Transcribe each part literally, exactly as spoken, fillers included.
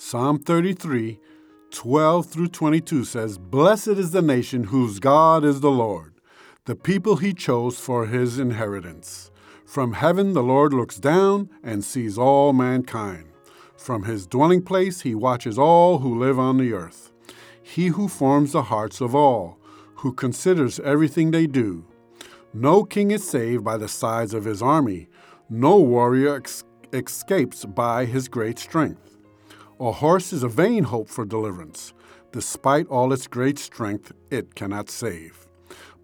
Psalm thirty-three, twelve through twenty-two says, "Blessed is the nation whose God is the Lord, the people he chose for his inheritance. From heaven the Lord looks down and sees all mankind. From his dwelling place he watches all who live on the earth. He who forms the hearts of all, who considers everything they do. No king is saved by the size of his army. No warrior ex- escapes by his great strength. A horse is a vain hope for deliverance. Despite all its great strength, it cannot save.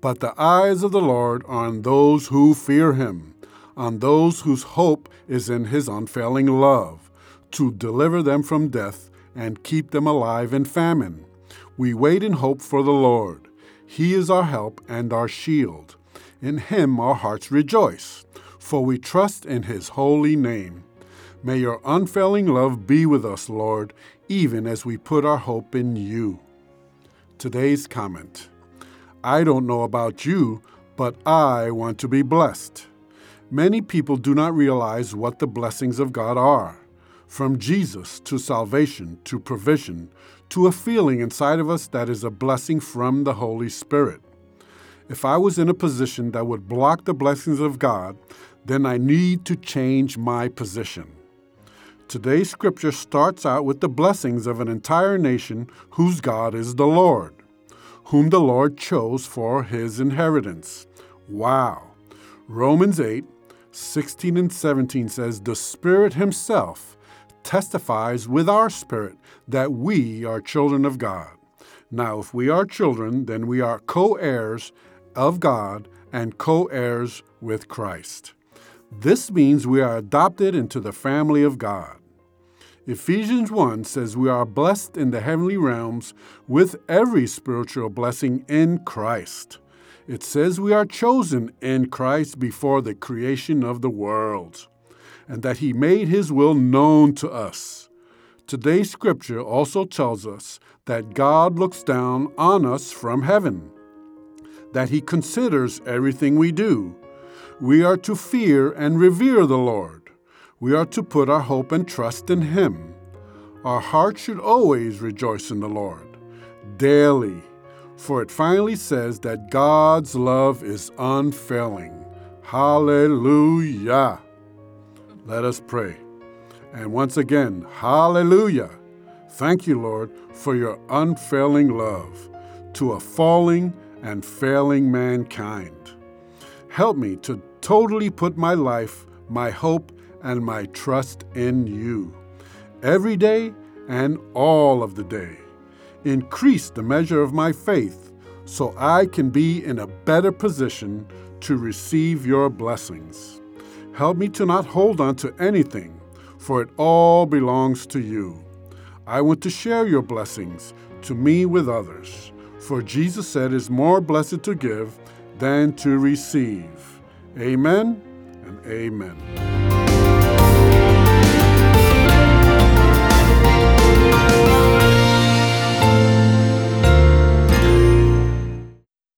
But the eyes of the Lord are on those who fear him, on those whose hope is in his unfailing love, to deliver them from death and keep them alive in famine. We wait in hope for the Lord. He is our help and our shield. In him our hearts rejoice, for we trust in his holy name. May your unfailing love be with us, Lord, even as we put our hope in you." Today's comment: I don't know about you, but I want to be blessed. Many people do not realize what the blessings of God are. From Jesus to salvation to provision to a feeling inside of us that is a blessing from the Holy Spirit. If I was in a position that would block the blessings of God, then I need to change my position. Today's scripture starts out with the blessings of an entire nation whose God is the Lord, whom the Lord chose for his inheritance. Wow! Romans eight, sixteen and seventeen says, "The Spirit himself testifies with our spirit that we are children of God. Now, if we are children, then we are co-heirs of God and co-heirs with Christ." This means we are adopted into the family of God. Ephesians one says we are blessed in the heavenly realms with every spiritual blessing in Christ. It says we are chosen in Christ before the creation of the world, and that he made his will known to us. Today's scripture also tells us that God looks down on us from heaven, that he considers everything we do. We are to fear and revere the Lord. We are to put our hope and trust in him. Our heart should always rejoice in the Lord, daily, for it finally says that God's love is unfailing. Hallelujah! Let us pray. And once again, hallelujah! Thank you, Lord, for your unfailing love to a falling and failing mankind. Help me to totally put my life, my hope, and my trust in you, every day and all of the day. Increase the measure of my faith so I can be in a better position to receive your blessings. Help me to not hold on to anything, for it all belongs to you. I want to share your blessings to me with others, for Jesus said it is more blessed to give than to receive. Amen and amen.